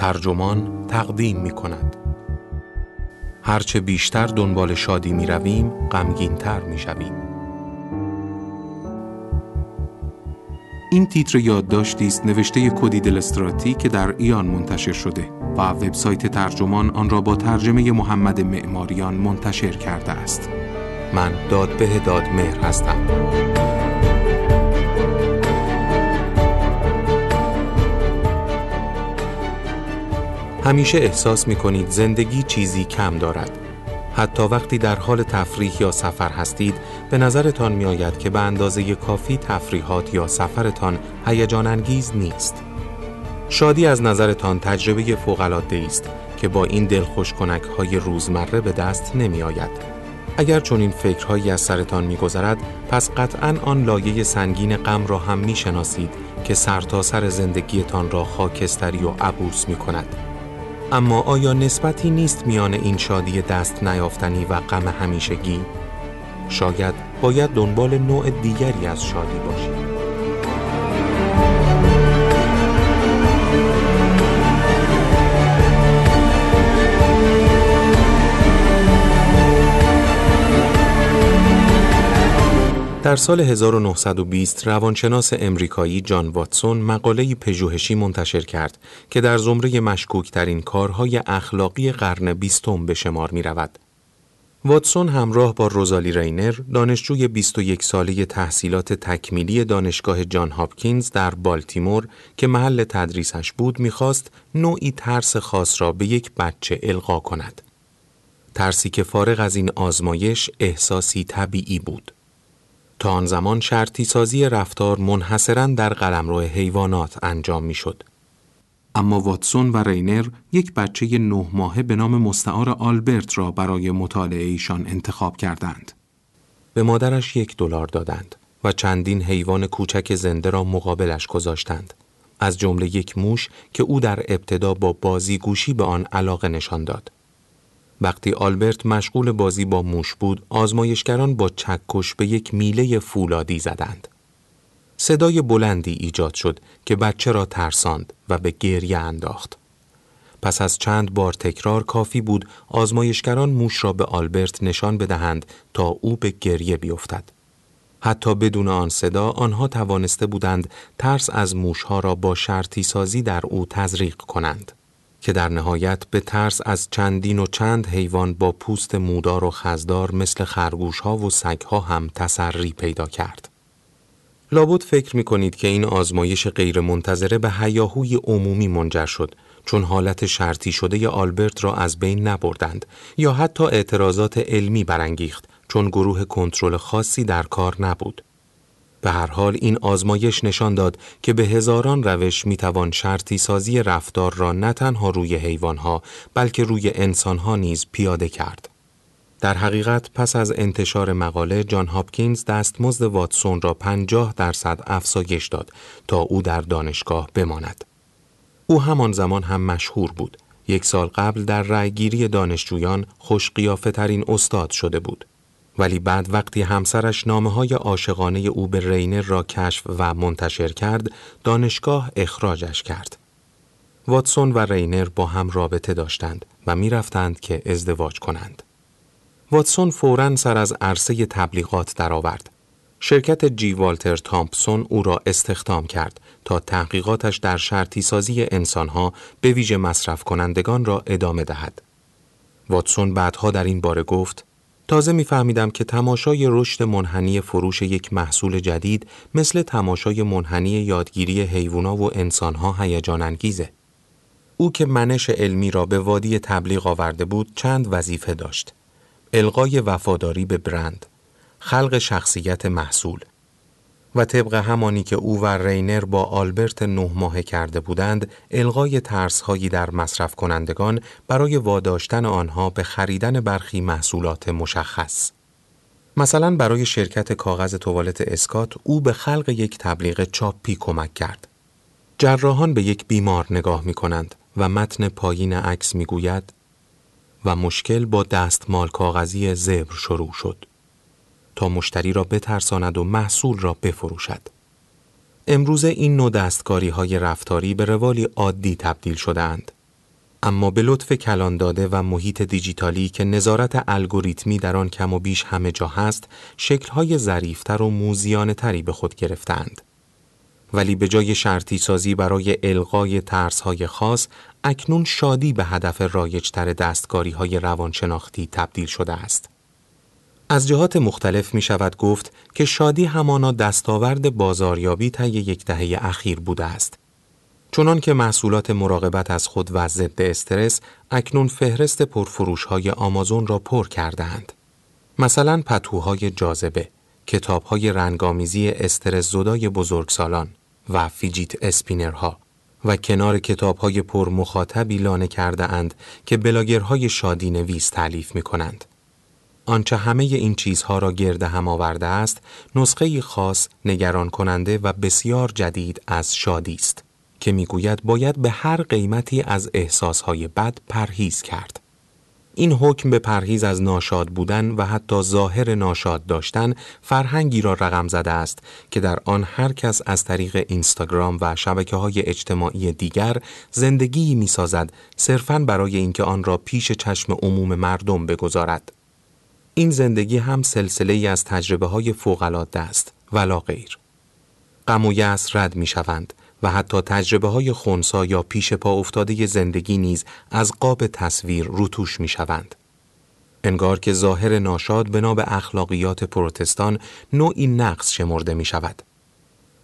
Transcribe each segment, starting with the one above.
ترجمان تقدیم می کند. هرچه بیشتر دنبال شادی می رویم، غمگین تر می شویم. این تیتر یادداشتی است نوشته کودی دلستراتی که در ایان منتشر شده و وبسایت ترجمان آن را با ترجمه محمد معماریان منتشر کرده است. من دادبه دادمهر هستم. همیشه احساس می‌کنید زندگی چیزی کم دارد. حتی وقتی در حال تفریح یا سفر هستید، به نظرتان می‌آید که به اندازه کافی تفریحات یا سفرتان هیجان انگیز نیست. شادی از نظرتان تجربه فوق‌العاده‌ای است که با این دلخوش‌کنک‌های روزمره به دست نمی‌آید. اگر چون این فکرهایی از سرتان می‌گذرد، پس قطعاً آن لایه سنگین غم را هم می‌شناسید که سرتاسر زندگیتان را خاکستری و عبوس می‌کند. اما آیا نسبتی نیست میان این شادی دست نیافتنی و غم همیشگی؟ شاید باید دنبال نوع دیگری از شادی باشید. در سال 1920 روانشناس امریکایی جان واتسون مقاله پژوهشی منتشر کرد که در زمره مشکوکترین کارهای اخلاقی قرن 20 به شمار می رود. واتسون همراه با روزالی راینر، دانشجوی 21 ساله تحصیلات تکمیلی دانشگاه جان هاپکینز در بالتیمور که محل تدریسش بود، می خواست نوعی ترس خاص را به یک بچه القا کند. ترسی که فارغ از این آزمایش احساسی طبیعی بود. تا آن زمان شرطی سازی رفتار منحصراً در قلمرو حیوانات انجام می‌شد. اما واتسون و راینر یک بچه 9 ماهه به نام مستعار آلبرت را برای مطالعه ایشان انتخاب کردند. به مادرش $1 دادند و چندین حیوان کوچک زنده را مقابلش گذاشتند، از جمله یک موش که او در ابتدا با بازیگوشی به آن علاقه نشان داد. وقتی آلبرت مشغول بازی با موش بود، آزمایشگران با چکش به یک میله فولادی زدند. صدای بلندی ایجاد شد که بچه را ترساند و به گریه انداخت. پس از چند بار تکرار کافی بود آزمایشگران موش را به آلبرت نشان بدهند تا او به گریه بیفتد. حتی بدون آن صدا آنها توانسته بودند ترس از موشها را با شرطی سازی در او تزریق کنند، که در نهایت به ترس از چندین و چند حیوان با پوست مودار و خزدار مثل خرگوش‌ها و سگ‌ها هم تسری پیدا کرد. لابد فکر می‌کنید که این آزمایش غیرمنتظره به هیاهوی عمومی منجر شد، چون حالت شرطی شده آلبرت را از بین نبردند یا حتی اعتراضات علمی برانگیخت، چون گروه کنترل خاصی در کار نبود. به هر حال این آزمایش نشان داد که به هزاران روش میتوان شرطی سازی رفتار را نه تنها روی حیوانها بلکه روی انسانها نیز پیاده کرد. در حقیقت پس از انتشار مقاله، جان هاپکینز دستمزد واتسون را 50% افزایش داد تا او در دانشگاه بماند. او همان زمان هم مشهور بود. 1 سال قبل در رأیگیری دانشجویان خوش قیافه ترین استاد شده بود. ولی بعد وقتی همسرش نامه‌های عاشقانه او به راینر را کشف و منتشر کرد، دانشگاه اخراجش کرد. واتسون و راینر با هم رابطه داشتند و می‌رفتند که ازدواج کنند. واتسون فوراً سر از عرصه تبلیغات درآورد. شرکت جی والتر تامپسون او را استخدام کرد تا تحقیقاتش در شرطی سازی انسان‌ها به ویژه مصرف کنندگان را ادامه دهد. واتسون بعدها در این باره گفت: تازه می‌فهمیدم که تماشای رشد منحنی فروش یک محصول جدید مثل تماشای منحنی یادگیری حیوونا و انسان‌ها هیجان انگیزه. او که منش علمی را به وادی تبلیغ آورده بود، چند وظیفه داشت: القای وفاداری به برند، خلق شخصیت محصول و طبق همانی که او و راینر با آلبرت 9 ماهه کرده بودند، الغای ترس‌هایی در مصرف کنندگان برای واداشتن آنها به خریدن برخی محصولات مشخص. مثلا برای شرکت کاغذ توالت اسکات، او به خلق یک تبلیغ چاپی کمک کرد. جراحان به یک بیمار نگاه می‌کنند و متن پایین عکس می‌گوید: و مشکل با دستمال کاغذی زبر شروع شد، تا مشتری را بترساند و محصول را بفروشد. امروزه این نوع دستکاری‌های رفتاری به روالی عادی تبدیل شده‌اند. اما به لطف کلان داده و محیط دیجیتالی که نظارت الگوریتمی در آن کم و بیش همه جا هست، شکل‌های ظریف‌تر و موذیانه‌تری به خود گرفتند. ولی به جای شرطی سازی برای الغای ترس‌های خاص، اکنون شادی به هدف رایج‌تر دستکاری‌های روانشناختی تبدیل شده است. از جهات مختلف می شود گفت که شادی همانا دستاورد بازاریابی طی یک دهه اخیر بوده است. چنان که محصولات مراقبت از خود و ضد استرس اکنون فهرست پرفروش‌های آمازون را پر کرده‌اند. مثلا پتوهای جاذبه، کتاب‌های رنگامیزی استرس زدای بزرگسالان و فیجیت اسپینرها و کنار کتاب‌های پر مخاطبی لانه کرده‌اند که بلاگرهای شادی نویس تألیف می‌کنند. آنچه همه این چیزها را گرد هم آورده است، نسخه‌ای خاص، نگران کننده و بسیار جدید از شادی است که میگوید باید به هر قیمتی از احساسهای بد پرهیز کرد. این حکم به پرهیز از ناشاد بودن و حتی ظاهر ناشاد داشتن فرهنگی را رقم زده است که در آن هر کس از طریق اینستاگرام و شبکه‌های اجتماعی دیگر زندگی می‌سازد صرفاً برای اینکه آن را پیش چشم عموم مردم بگذارد. این زندگی هم سلسله‌ای از تجربه‌های فوق‌العاده است و لا غیر. غم و یأس رد می‌شوند و حتی تجربه‌های خونسا یا پیش پا افتاده زندگی نیز از قاب تصویر روتوش می‌شوند. انگار که ظاهر ناشاد بنا به اخلاقیات پروتستان نوعی نقص شمرده می‌شود.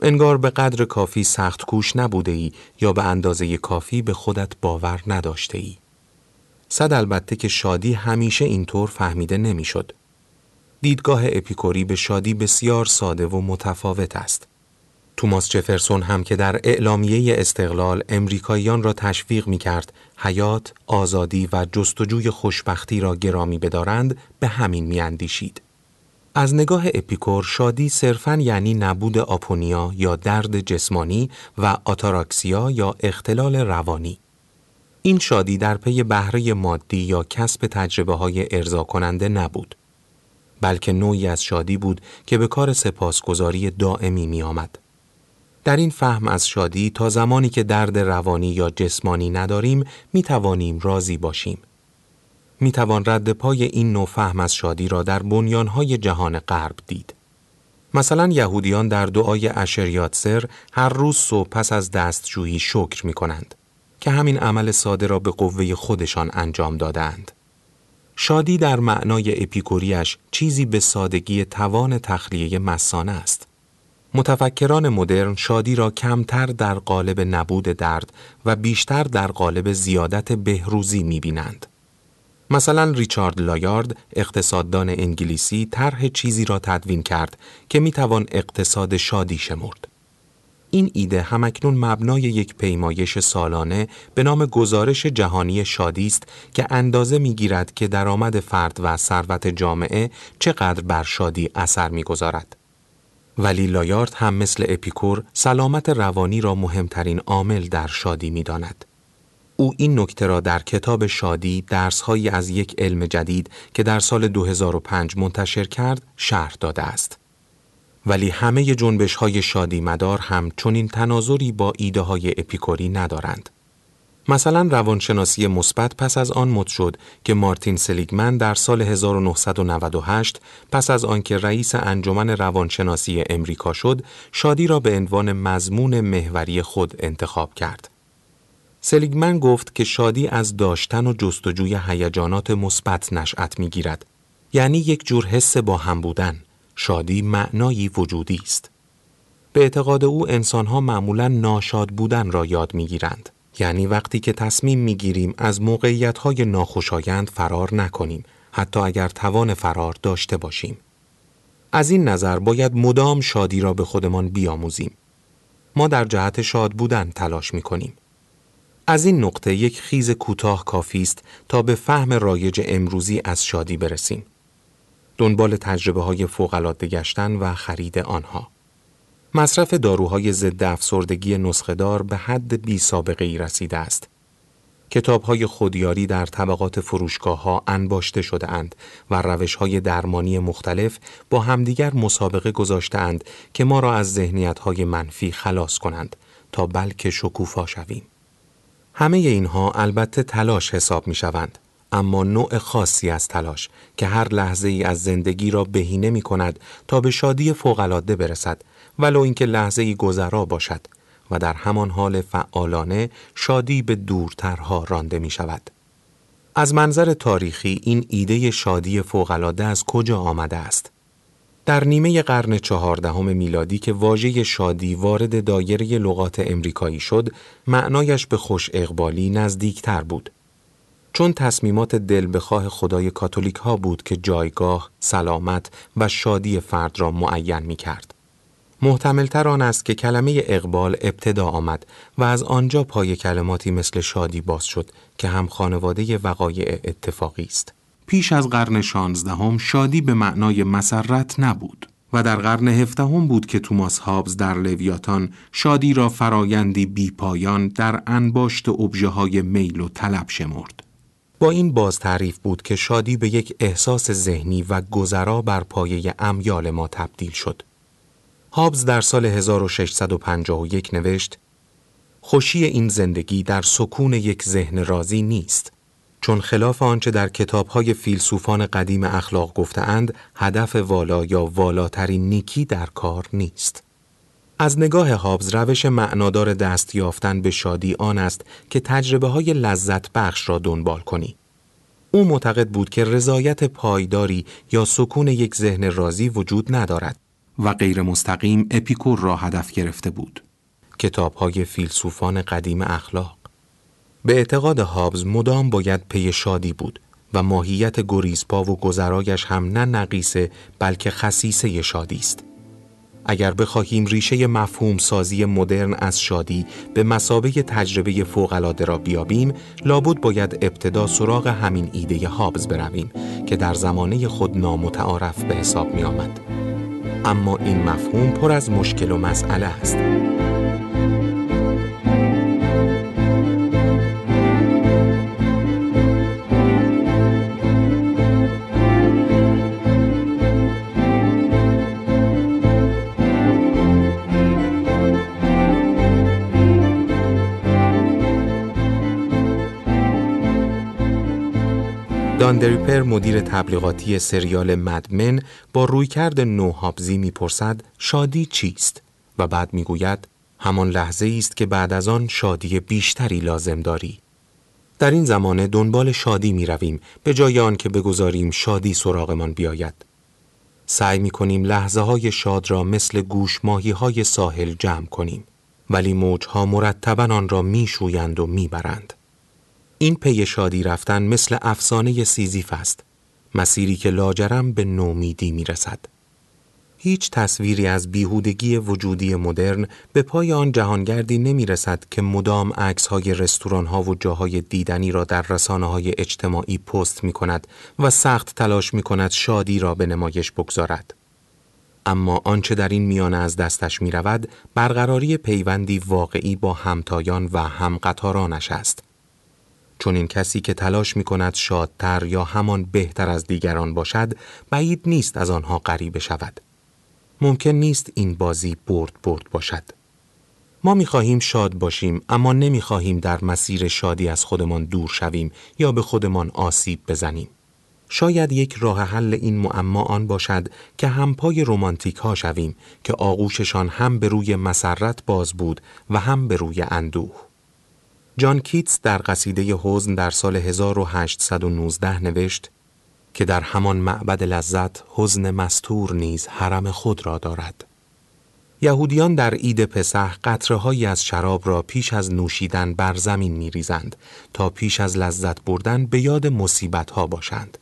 انگار به قدر کافی سخت کوش نبوده‌ای یا به اندازه کافی به خودت باور نداشته‌ای. صد البته که شادی همیشه اینطور فهمیده نمی‌شد. دیدگاه اپیکوری به شادی بسیار ساده و متفاوت است. توماس جفرسون هم که در اعلامیه استقلال امریکاییان را تشویق می‌کرد حیات، آزادی و جستجوی خوشبختی را گرامی بدارند، به همین می‌اندیشید. از نگاه اپیکور شادی صرفاً یعنی نبود آپونیا یا درد جسمانی و آتاراکسیا یا اختلال روانی. این شادی در پی بهره مادی یا کسب تجربه‌های ارضا کننده نبود، بلکه نوعی از شادی بود که به کار سپاسگزاری دائمی می‌آمد. در این فهم از شادی تا زمانی که درد روانی یا جسمانی نداریم می‌توانیم راضی باشیم. می‌توان رد پای این نوع فهم از شادی را در بنیان‌های جهان غرب دید. مثلا یهودیان در دعای عشر یاتسر هر روز صبح پس از دستشویی شکر می‌کنند که همین عمل ساده را به قوه خودشان انجام دادند. شادی در معنای اپیکوریش چیزی به سادگی توان تخلیه مسانه است. متفکران مدرن شادی را کمتر در قالب نبود درد و بیشتر در قالب زیادت بهروزی می‌بینند. مثلا ریچارد لایارد، اقتصاددان انگلیسی، طرح چیزی را تدوین کرد که می‌توان اقتصاد شادی شمرد. این ایده همکنون مبنای یک پیمایش سالانه به نام گزارش جهانی شادی است که اندازه می‌گیرد که درآمد فرد و ثروت جامعه چقدر بر شادی اثر می‌گذارد. ولی لایارد هم مثل اپیکور سلامت روانی را مهمترین عامل در شادی می‌داند. او این نکته را در کتاب شادی، درس‌هایی از یک علم جدید که در سال 2005 منتشر کرد، شرح داده است. ولی همه جنبش‌های شادی مدار هم چنین تناظری با ایده‌های اپیکوری ندارند. مثلا روانشناسی مثبت پس از آن مد شد که مارتین سلیگمن در سال 1998 پس از آنکه رئیس انجمن روانشناسی امریکا شد، شادی را به عنوان مضمون محوری خود انتخاب کرد. سلیگمن گفت که شادی از داشتن و جستجوی هیجانات مثبت نشأت می‌گیرد، یعنی یک جور حس با هم بودن. شادی معنایی وجودی است. به اعتقاد او انسان‌ها معمولاً ناشاد بودن را یاد می‌گیرند، یعنی وقتی که تصمیم می‌گیریم از موقعیت‌های ناخوشایند فرار نکنیم، حتی اگر توان فرار داشته باشیم. از این نظر باید مدام شادی را به خودمان بیاموزیم. ما در جهت شاد بودن تلاش می‌کنیم. از این نقطه یک خیز کوتاه کافی است تا به فهم رایج امروزی از شادی برسیم. دنبال تجربه‌های فوق‌العاده گشتن و خرید آنها. مصرف داروهای ضد افسردگی نسخه‌دار به حد بی‌سابقه‌ای رسیده است. کتاب‌های خودیاری در طبقات فروشگاه‌ها انباشته شده‌اند و روش‌های درمانی مختلف با همدیگر مسابقه گذاشته‌اند که ما را از ذهنیت‌های منفی خلاص کنند تا بلکه شکوفا شویم. همه اینها البته تلاش حساب می شوند، اما نوع خاصی از تلاش که هر لحظه ای از زندگی را بهینه می کند تا به شادی فوق‌العاده برسد، ولو اینکه لحظه ای گذرا باشد و در همان حال فعالانه شادی به دورترها رانده می شود. از منظر تاریخی این ایده شادی فوق‌العاده از کجا آمده است؟ در نیمه قرن 14 میلادی که واژه شادی وارد دایره لغات امریکایی شد، معنایش به خوش اقبالی نزدیکتر بود. چون تصمیمات دلبخواه خدای کاتولیک ها بود که جایگاه، سلامت و شادی فرد را معین می کرد. محتملتر آن است که کلمه اقبال ابتدا آمد و از آنجا پای کلماتی مثل شادی باز شد که هم خانواده وقایع اتفاقی است. پیش از قرن 16 شادی به معنای مسرت نبود و در قرن 17 بود که توماس هابز در لویاتان شادی را فرایندی بی پایان در انباشت ابژه‌های میل و طلب شمرد. با این باز تعریف بود که شادی به یک احساس ذهنی و گذرا بر پایه امیال ما تبدیل شد. هابز در سال 1651 نوشت: خوشی این زندگی در سکون یک ذهن راضی نیست، چون خلاف آنچه در کتاب‌های فیلسوفان قدیم اخلاق گفته‌اند، هدف والا یا والاترین نیکی در کار نیست. از نگاه هابز روش معنادار دست یافتن به شادی آن است که تجربه‌های لذت بخش را دنبال کنی. او معتقد بود که رضایت پایداری یا سکون یک ذهن راضی وجود ندارد و غیر مستقیم اپیکور را هدف گرفته بود. کتاب‌های فیلسوفان قدیم اخلاق. به اعتقاد هابز مدام باید پی شادی بود و ماهیت گریزپا و گذرایش هم نه نقیصه بلکه خصیصه شادی است. اگر بخواهیم ریشه مفهوم سازی مدرن از شادی به مثابه تجربه فوق‌العاده را بیابیم، لابد باید ابتدا سراغ همین ایده هابز برویم که در زمانه خود نامتعارف به حساب می آمد. اما این مفهوم پر از مشکل و مسئله است. داندریپر مدیر تبلیغاتی سریال مدمن با رویکرد نوهابزی میپرسد شادی چیست و بعد میگوید همان لحظه است که بعد از آن شادی بیشتری لازم داری. در این زمانه دنبال شادی میرویم به جای آن که بگذاریم شادی سراغمان بیاید. سعی میکنیم لحظه های شاد را مثل گوش ماهی های ساحل جمع کنیم، ولی موج ها مرتباً آن را میشویند و میبرند. این پی شادی رفتن مثل افسانه سیزیف است، مسیری که لاجرم به نومیدی میرسد. هیچ تصویری از بیهودگی وجودی مدرن به پای آن جهانگردی نمیرسد که مدام عکس‌های رستوران‌ها و جاهای دیدنی را در رسانه‌های اجتماعی پست می‌کند و سخت تلاش می‌کند شادی را به نمایش بگذارد. اما آنچه در این میانه از دستش می‌رود، برقراری پیوندی واقعی با همتایان و همقطارانش است. چون این کسی که تلاش می کند شادتر یا همان بهتر از دیگران باشد، بعید نیست از آنها غریبه شود. ممکن نیست این بازی برد برد باشد. ما می خواهیم شاد باشیم، اما نمی خواهیم در مسیر شادی از خودمان دور شویم یا به خودمان آسیب بزنیم. شاید یک راه حل این معما آن باشد که همپای رومانتیک ها شویم که آغوششان هم به روی مسرت باز بود و هم به روی اندوه. جان کیتس در قصیده حزن در سال 1819 نوشت که در همان معبد لذت حزن مستور نیز حرم خود را دارد. یهودیان در عید پسح قطره‌هایی از شراب را پیش از نوشیدن بر زمین می‌ریزند تا پیش از لذت بردن به یاد مصیبت‌ها باشند.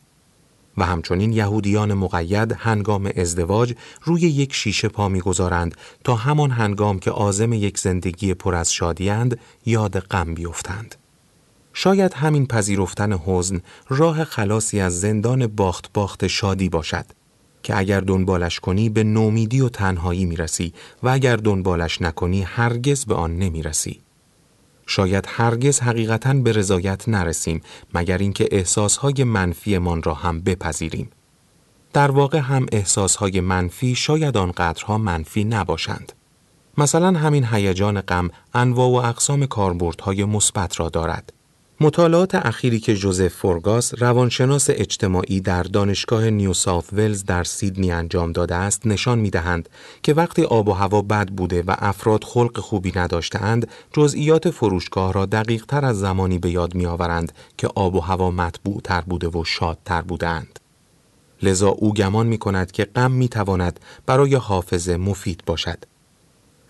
و همچنین یهودیان مقید هنگام ازدواج روی یک شیشه پا می‌گذارند تا همان هنگام که عازم یک زندگی پر از شادی‌اند یاد غم بیفتند. شاید همین پذیرفتن حزن راه خلاصی از زندان باخت باخت شادی باشد که اگر دنبالش کنی به نومیدی و تنهایی می‌رسی و اگر دنبالش نکنی هرگز به آن نمی‌رسی. شاید هرگز حقیقتاً به رضایت نرسیم مگر اینکه احساسهای منفی من را هم بپذیریم. در واقع هم احساسهای منفی شاید آنقدرها منفی نباشند. مثلا همین هیجان غم انواع و اقسام کاربردهای مثبت را دارد. مطالعات اخیری که جوزف فورگاس روانشناس اجتماعی در دانشگاه نیو ساوث ویلز در سیدنی انجام داده است نشان می‌دهند که وقتی آب و هوا بد بوده و افراد خلق خوبی نداشته‌اند، جزئیات فروشگاه را دقیق‌تر از زمانی به یاد می‌آورند که آب و هوا مطبوع‌تر بوده و شادتر بودند. لذا او گمان می‌کند که غم می‌تواند برای حافظه مفید باشد.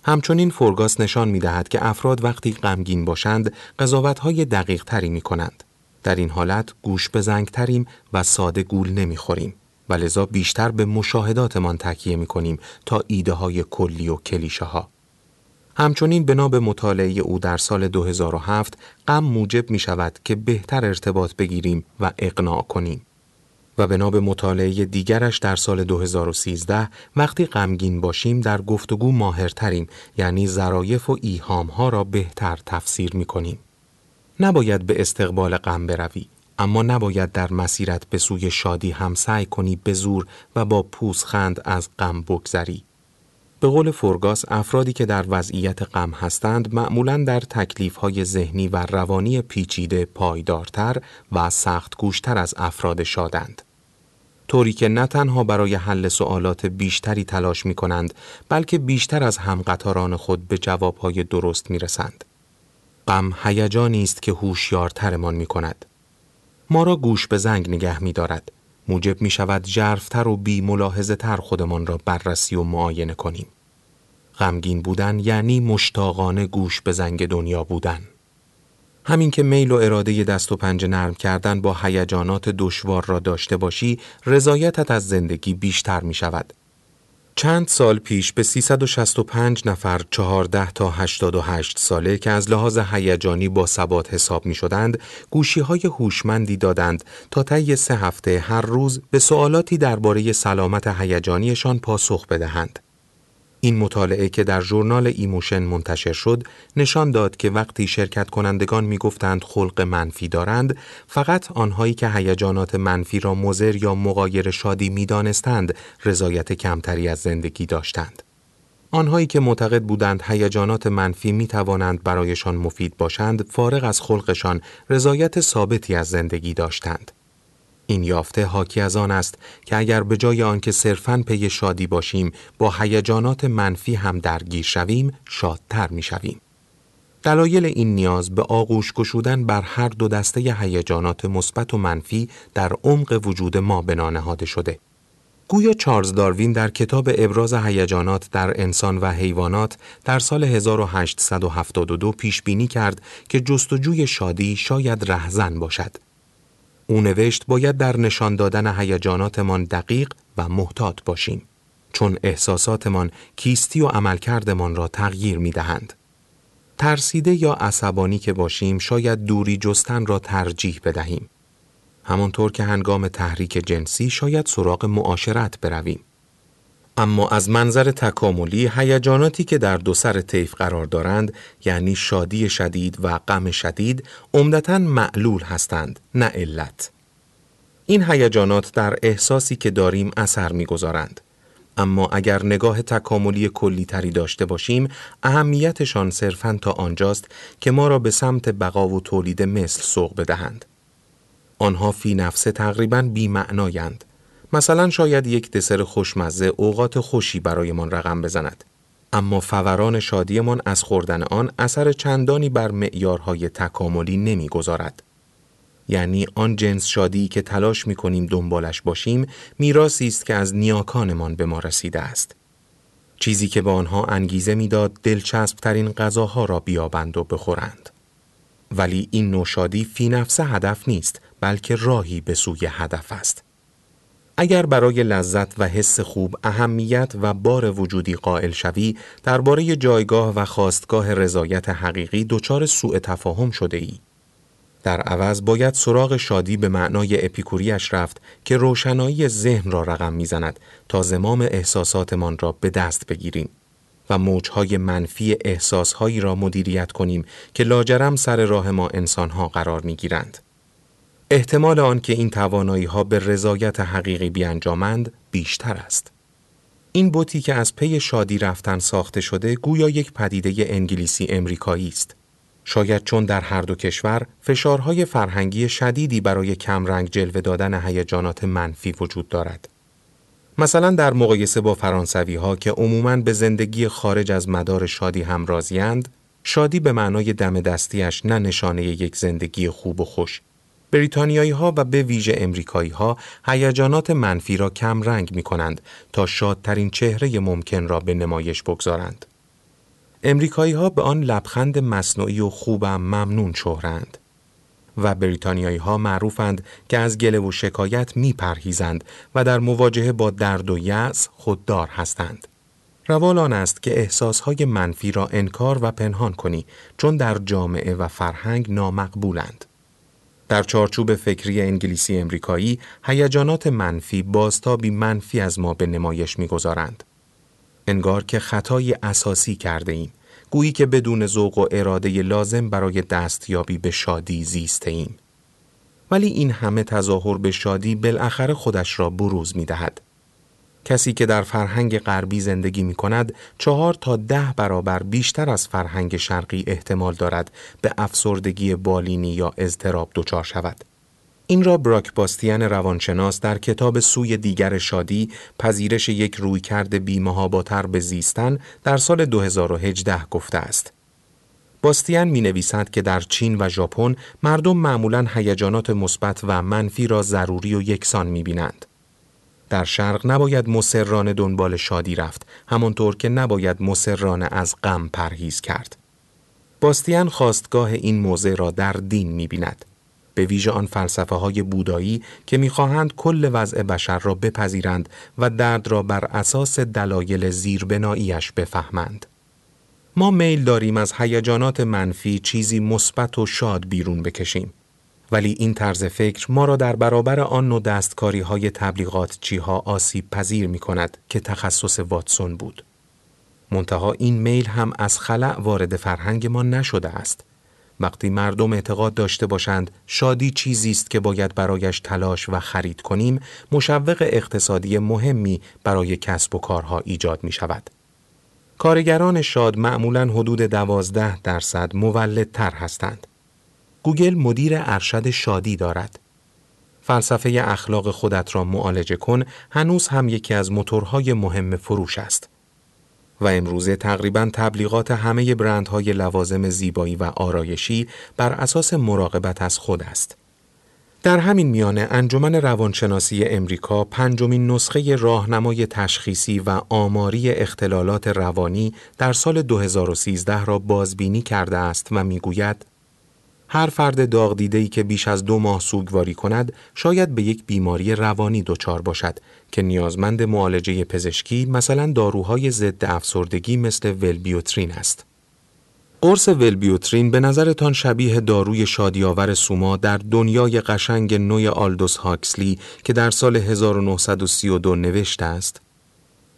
همچنین فورگاس نشان می‌دهد که افراد وقتی غمگین باشند، قضاوت‌های دقیق‌تری می‌کنند. در این حالت گوش به زنگ‌تریم و ساده گول نمی‌خوریم و لذا بیشتر به مشاهداتمان تکیه می‌کنیم تا ایده‌های کلی و کلیشه‌ها. همچنین بنا به مطالعه او در سال 2007، غم موجب می‌شود که بهتر ارتباط بگیریم و اقناع کنیم. و بنا به مطالعه دیگرش در سال 2013 وقتی غمگین باشیم در گفتگو ماهرتریم، یعنی ظرایف و ایهام‌ها را بهتر تفسیر می‌کنیم. نباید به استقبال غم بروی، اما نباید در مسیرت به سوی شادی هم سعی کنی به زور و با پوزخند از غم بگذری. به قول فورگاس، افرادی که در وضعیت غم هستند معمولاً در تکلیف‌های ذهنی و روانی پیچیده پایدارتر و سخت‌کوش‌تر از افراد شادند، طوری که نه تنها برای حل سوالات بیشتری تلاش می‌کنند، بلکه بیشتر از همقطاران خود به جواب‌های درست می‌رسند. غم هیجانی است که هوشیارترمان می‌کند. ما را گوش به زنگ نگه می‌دارد. موجب می شود ژرف‌تر و بی ملاحظه تر خودمان را بررسی و معاینه کنیم. غمگین بودن یعنی مشتاقانه گوش به زنگ دنیا بودن. همین که میل و اراده دست و پنجه نرم کردن با هیجانات دشوار را داشته باشی، رضایتت از زندگی بیشتر می شود. چند سال پیش به 365 نفر 14 تا 88 ساله که از لحاظ هیجانی با ثبات حساب می شدند، گوشی‌های هوشمندی دادند تا طی 3 هفته هر روز به سوالاتی درباره سلامت هیجانیشان پاسخ بدهند. این مطالعه که در ژورنال ایموشن منتشر شد، نشان داد که وقتی شرکت کنندگان می گفتند خلق منفی دارند، فقط آنهایی که هیجانات منفی را مضر یا مغایر شادی می دانستند، رضایت کمتری از زندگی داشتند. آنهایی که معتقد بودند هیجانات منفی می توانند برایشان مفید باشند، فارغ از خلقشان رضایت ثابتی از زندگی داشتند. این یافته حاکی از آن است که اگر به جای آنکه صرفاً پی شادی باشیم، با هیجانات منفی هم درگیر شویم، شادتر می‌شویم. دلایل این نیاز به آغوش گشودن بر هر دو دسته هیجانات مثبت و منفی در عمق وجود ما بنا نهاده شده. گویا چارلز داروین در کتاب ابراز هیجانات در انسان و حیوانات در سال 1872 پیش بینی کرد که جستجوی شادی شاید رهزن باشد. او نوشت باید در نشان دادن هیجاناتمان دقیق و محتاط باشیم، چون احساساتمان کیستی و عملکردمان را تغییر می‌دهند. ترسیده یا عصبانی که باشیم شاید دوری جستن را ترجیح بدهیم. همانطور که هنگام تحریک جنسی شاید سراغ معاشرت برویم. اما از منظر تکاملی هیجاناتی که در دو سر طیف قرار دارند، یعنی شادی شدید و غم شدید، عمدتاً معلول هستند، نه علت. این هیجانات در احساسی که داریم اثر می‌گذارند. اما اگر نگاه تکاملی کلی‌تری داشته باشیم، اهمیتشان صرفاً تا آنجاست که ما را به سمت بقا و تولید مثل سوق بدهند. آنها فی نفسه تقریباً بی‌معنایند. مثلا شاید یک دسر خوشمزه اوقات خوشی برایمان رقم بزند، اما فوران شادیمان از خوردن آن اثر چندانی بر معیارهای تکاملی نمیگذارد. یعنی آن جنس شادی که تلاش می‌کنیم دنبالش باشیم، میراثی است که از نیاکانمان به ما رسیده است. چیزی که به آنها انگیزه میداد دلچسب‌ترین غذاها را بیابند و بخورند. ولی این نوع شادی فی نفسه هدف نیست، بلکه راهی به سوی هدف است. اگر برای لذت و حس خوب اهمیت و بار وجودی قائل شوی، درباره جایگاه و خواستگاه رضایت حقیقی دچار سوء تفاهم شده ای. در عوض باید سراغ شادی به معنای اپیکوریش رفت که روشنایی ذهن را رقم میزند تا زمام احساساتمان را به دست بگیریم و موجهای منفی احساسهایی را مدیریت کنیم که لاجرم سر راه ما انسانها قرار میگیرند. احتمال آن که این توانایی‌ها به رضایت حقیقی بیانجامند بیشتر است. این بوتی که از پی شادی رفتن ساخته شده گویا یک پدیده انگلیسی امریکایی است. شاید چون در هر دو کشور فشارهای فرهنگی شدیدی برای کمرنگ جلوه دادن هیجانات منفی وجود دارد. مثلا در مقایسه با فرانسوی‌ها که عموماً به زندگی خارج از مدار شادی هم راضی‌اند، شادی به معنای دم دستیش نه نشانه یک زندگی خوب و خوش. بریتانیایی‌ها و به ویژه امریکایی‌ها هیجانات منفی را کم رنگ می‌کنند تا شادترین چهره ممکن را به نمایش بگذارند. امریکایی‌ها به آن لبخند مصنوعی و خوبم ممنون شهرند و بریتانیایی‌ها معروفند که از گله و شکایت می‌پرهیزند و در مواجهه با درد و یأس خوددار هستند. روال آن است که احساس‌های منفی را انکار و پنهان کنی چون در جامعه و فرهنگ نامقبولند. در چارچوب فکری انگلیسی امریکایی، هیجانات منفی بازتابی منفی از ما به نمایش می‌گذارند. انگار که خطای اساسی کرده ایم، گویی که بدون ذوق و اراده لازم برای دستیابی به شادی زیسته ایم. ولی این همه تظاهر به شادی بالاخره خودش را بروز می‌دهد. کسی که در فرهنگ غربی زندگی می‌کند 4 تا 10 برابر بیشتر از فرهنگ شرقی احتمال دارد به افسردگی بالینی یا اضطراب دچار شود. این را براک باستیان روانشناس در کتاب سوی دیگر شادی، پذیرش یک رویکرد بی‌محاباتر به زیستن در سال 2018 گفته است. باستیان می‌نویسد که در چین و ژاپن مردم معمولاً هیجانات مثبت و منفی را ضروری و یکسان می‌بینند. در شرق نباید مصرانه دنبال شادی رفت، همانطور که نباید مصرانه از غم پرهیز کرد. باستیان خواستگاه این موضع را در دین می‌بیند، به ویژه آن فلسفه‌های بودایی که می‌خواهند کل وضع بشر را بپذیرند و درد را بر اساس دلایل زیربنایی‌اش بفهمند. ما میل داریم از هیجانات منفی چیزی مثبت و شاد بیرون بکشیم. ولی این طرز فکر ما را در برابر آن نوع دستکاری‌های تبلیغاتچی‌ها آسیب پذیر می‌کند که تخصص واتسون بود. منتها این میل هم از خلأ وارد فرهنگ ما نشده است. وقتی مردم اعتقاد داشته باشند شادی چیزی است که باید برایش تلاش و خرید کنیم، مشوق اقتصادی مهمی برای کسب و کارها ایجاد می‌شود. کارگران شاد معمولاً حدود 12% مولدتر هستند. گوگل مدیر ارشد شادی دارد. فلسفه اخلاق خودت را معالجه کن هنوز هم یکی از موتورهای مهم فروش است. و امروزه تقریباً تبلیغات همه برندهای لوازم زیبایی و آرایشی بر اساس مراقبت از خود است. در همین میانه انجمن روانشناسی امریکا 5مین نسخه راهنمای تشخیصی و آماری اختلالات روانی در سال 2013 را بازبینی کرده است و میگوید هر فرد داغ‌دیده‌ای که بیش از 2 ماه سوگواری کند شاید به یک بیماری روانی دچار باشد که نیازمند معالجه پزشکی، مثلا داروهای ضد افسردگی مثل ویل بیوترین است. قرص ویل بیوترین به نظرتان شبیه داروی شادیاور سوما در دنیای قشنگ نوع آلدوس هاکسلی که در سال 1932 نوشته است؟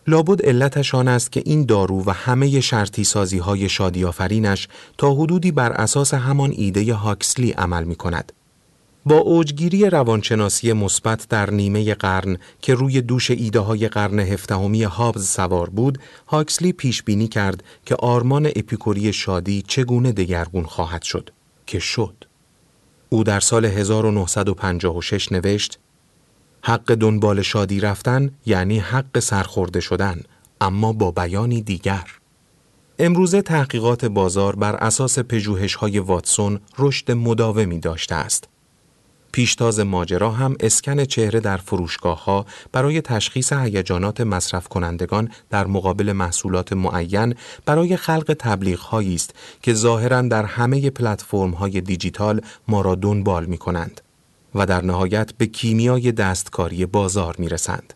لابد علتش آن است که این دارو و همه شرطی سازی های شادیافرینش تا حدودی بر اساس همان ایده هاکسلی عمل می کند. با اوجگیری روانشناسی مثبت در نیمه قرن که روی دوش ایده های قرن 17 هابز سوار بود، هاکسلی پیش بینی کرد که آرمان اپیکوری شادی چگونه دگرگون خواهد شد که شد. او در سال 1956 نوشت: حق دنبال شادی رفتن یعنی حق سرخورده شدن، اما با بیانی دیگر. امروزه تحقیقات بازار بر اساس پژوهش‌های واتسون رشد مداومی داشته است. پیشتاز ماجرا هم اسکن چهره در فروشگاه‌ها برای تشخیص هیجانات مصرف کنندگان در مقابل محصولات معین برای خلق تبلیغ‌هایی است که ظاهراً در همه پلتفرم‌های دیجیتال ما را دنبال می‌کنند و در نهایت به کیمیای دستکاری بازار میرسند.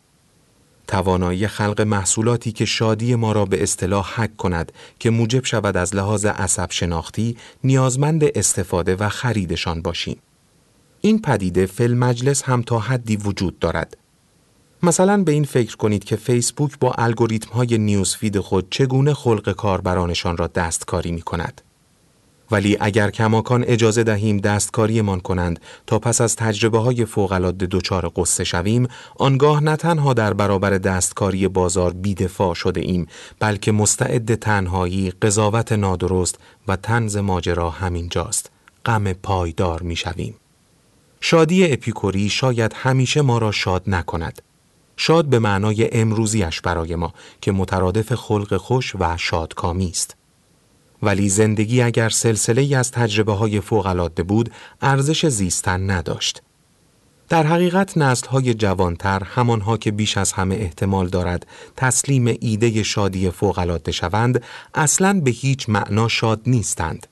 توانایی خلق محصولاتی که شادی ما را به اصطلاح هک کند که موجب شود از لحاظ عصب شناختی نیازمند استفاده و خریدشان باشیم. این پدیده فی المجلس هم تا حدی وجود دارد. مثلا به این فکر کنید که فیسبوک با الگوریتم‌های نیوزفید خود چگونه خلق کاربرانشان را دستکاری می کند. ولی اگر کماکان اجازه دهیم دستکاریمان کنند تا پس از تجربه‌های فوق‌العاده دچار غصه شویم، آنگاه نه تنها در برابر دستکاری بازار بی‌دفاع شده ایم، بلکه مستعد تنهایی، قضاوت نادرست و طنز ماجرا همینجاست. غم پایدار می‌شویم. شادی اپیکوری شاید همیشه ما را شاد نکند. شاد به معنای امروزیش برای ما که مترادف خلق خوش و شادکامی است. ولی زندگی اگر سلسله‌ای از تجربه‌های فوق‌العاده بود، ارزش زیستن نداشت. در حقیقت نسل‌های جوانتر، همانها که بیش از همه احتمال دارد تسلیم ایده شادی فوق‌العاده شوند، اصلاً به هیچ معنا شاد نیستند.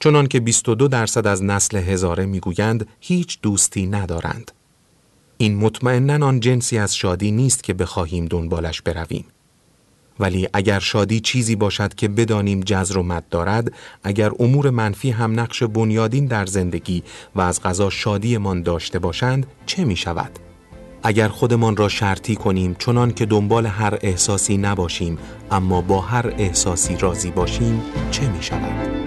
چنان که 22% از نسل هزاره میگویند هیچ دوستی ندارند. این مطمئناً آن جنسی از شادی نیست که بخواهیم دنبالش برویم. ولی اگر شادی چیزی باشد که بدانیم جذر و مد دارد، اگر امور منفی هم نقش بنیادین در زندگی و از قضا شادیمان داشته باشند، چه می شود؟ اگر خودمان را شرطی کنیم چنان که دنبال هر احساسی نباشیم، اما با هر احساسی راضی باشیم، چه می شود؟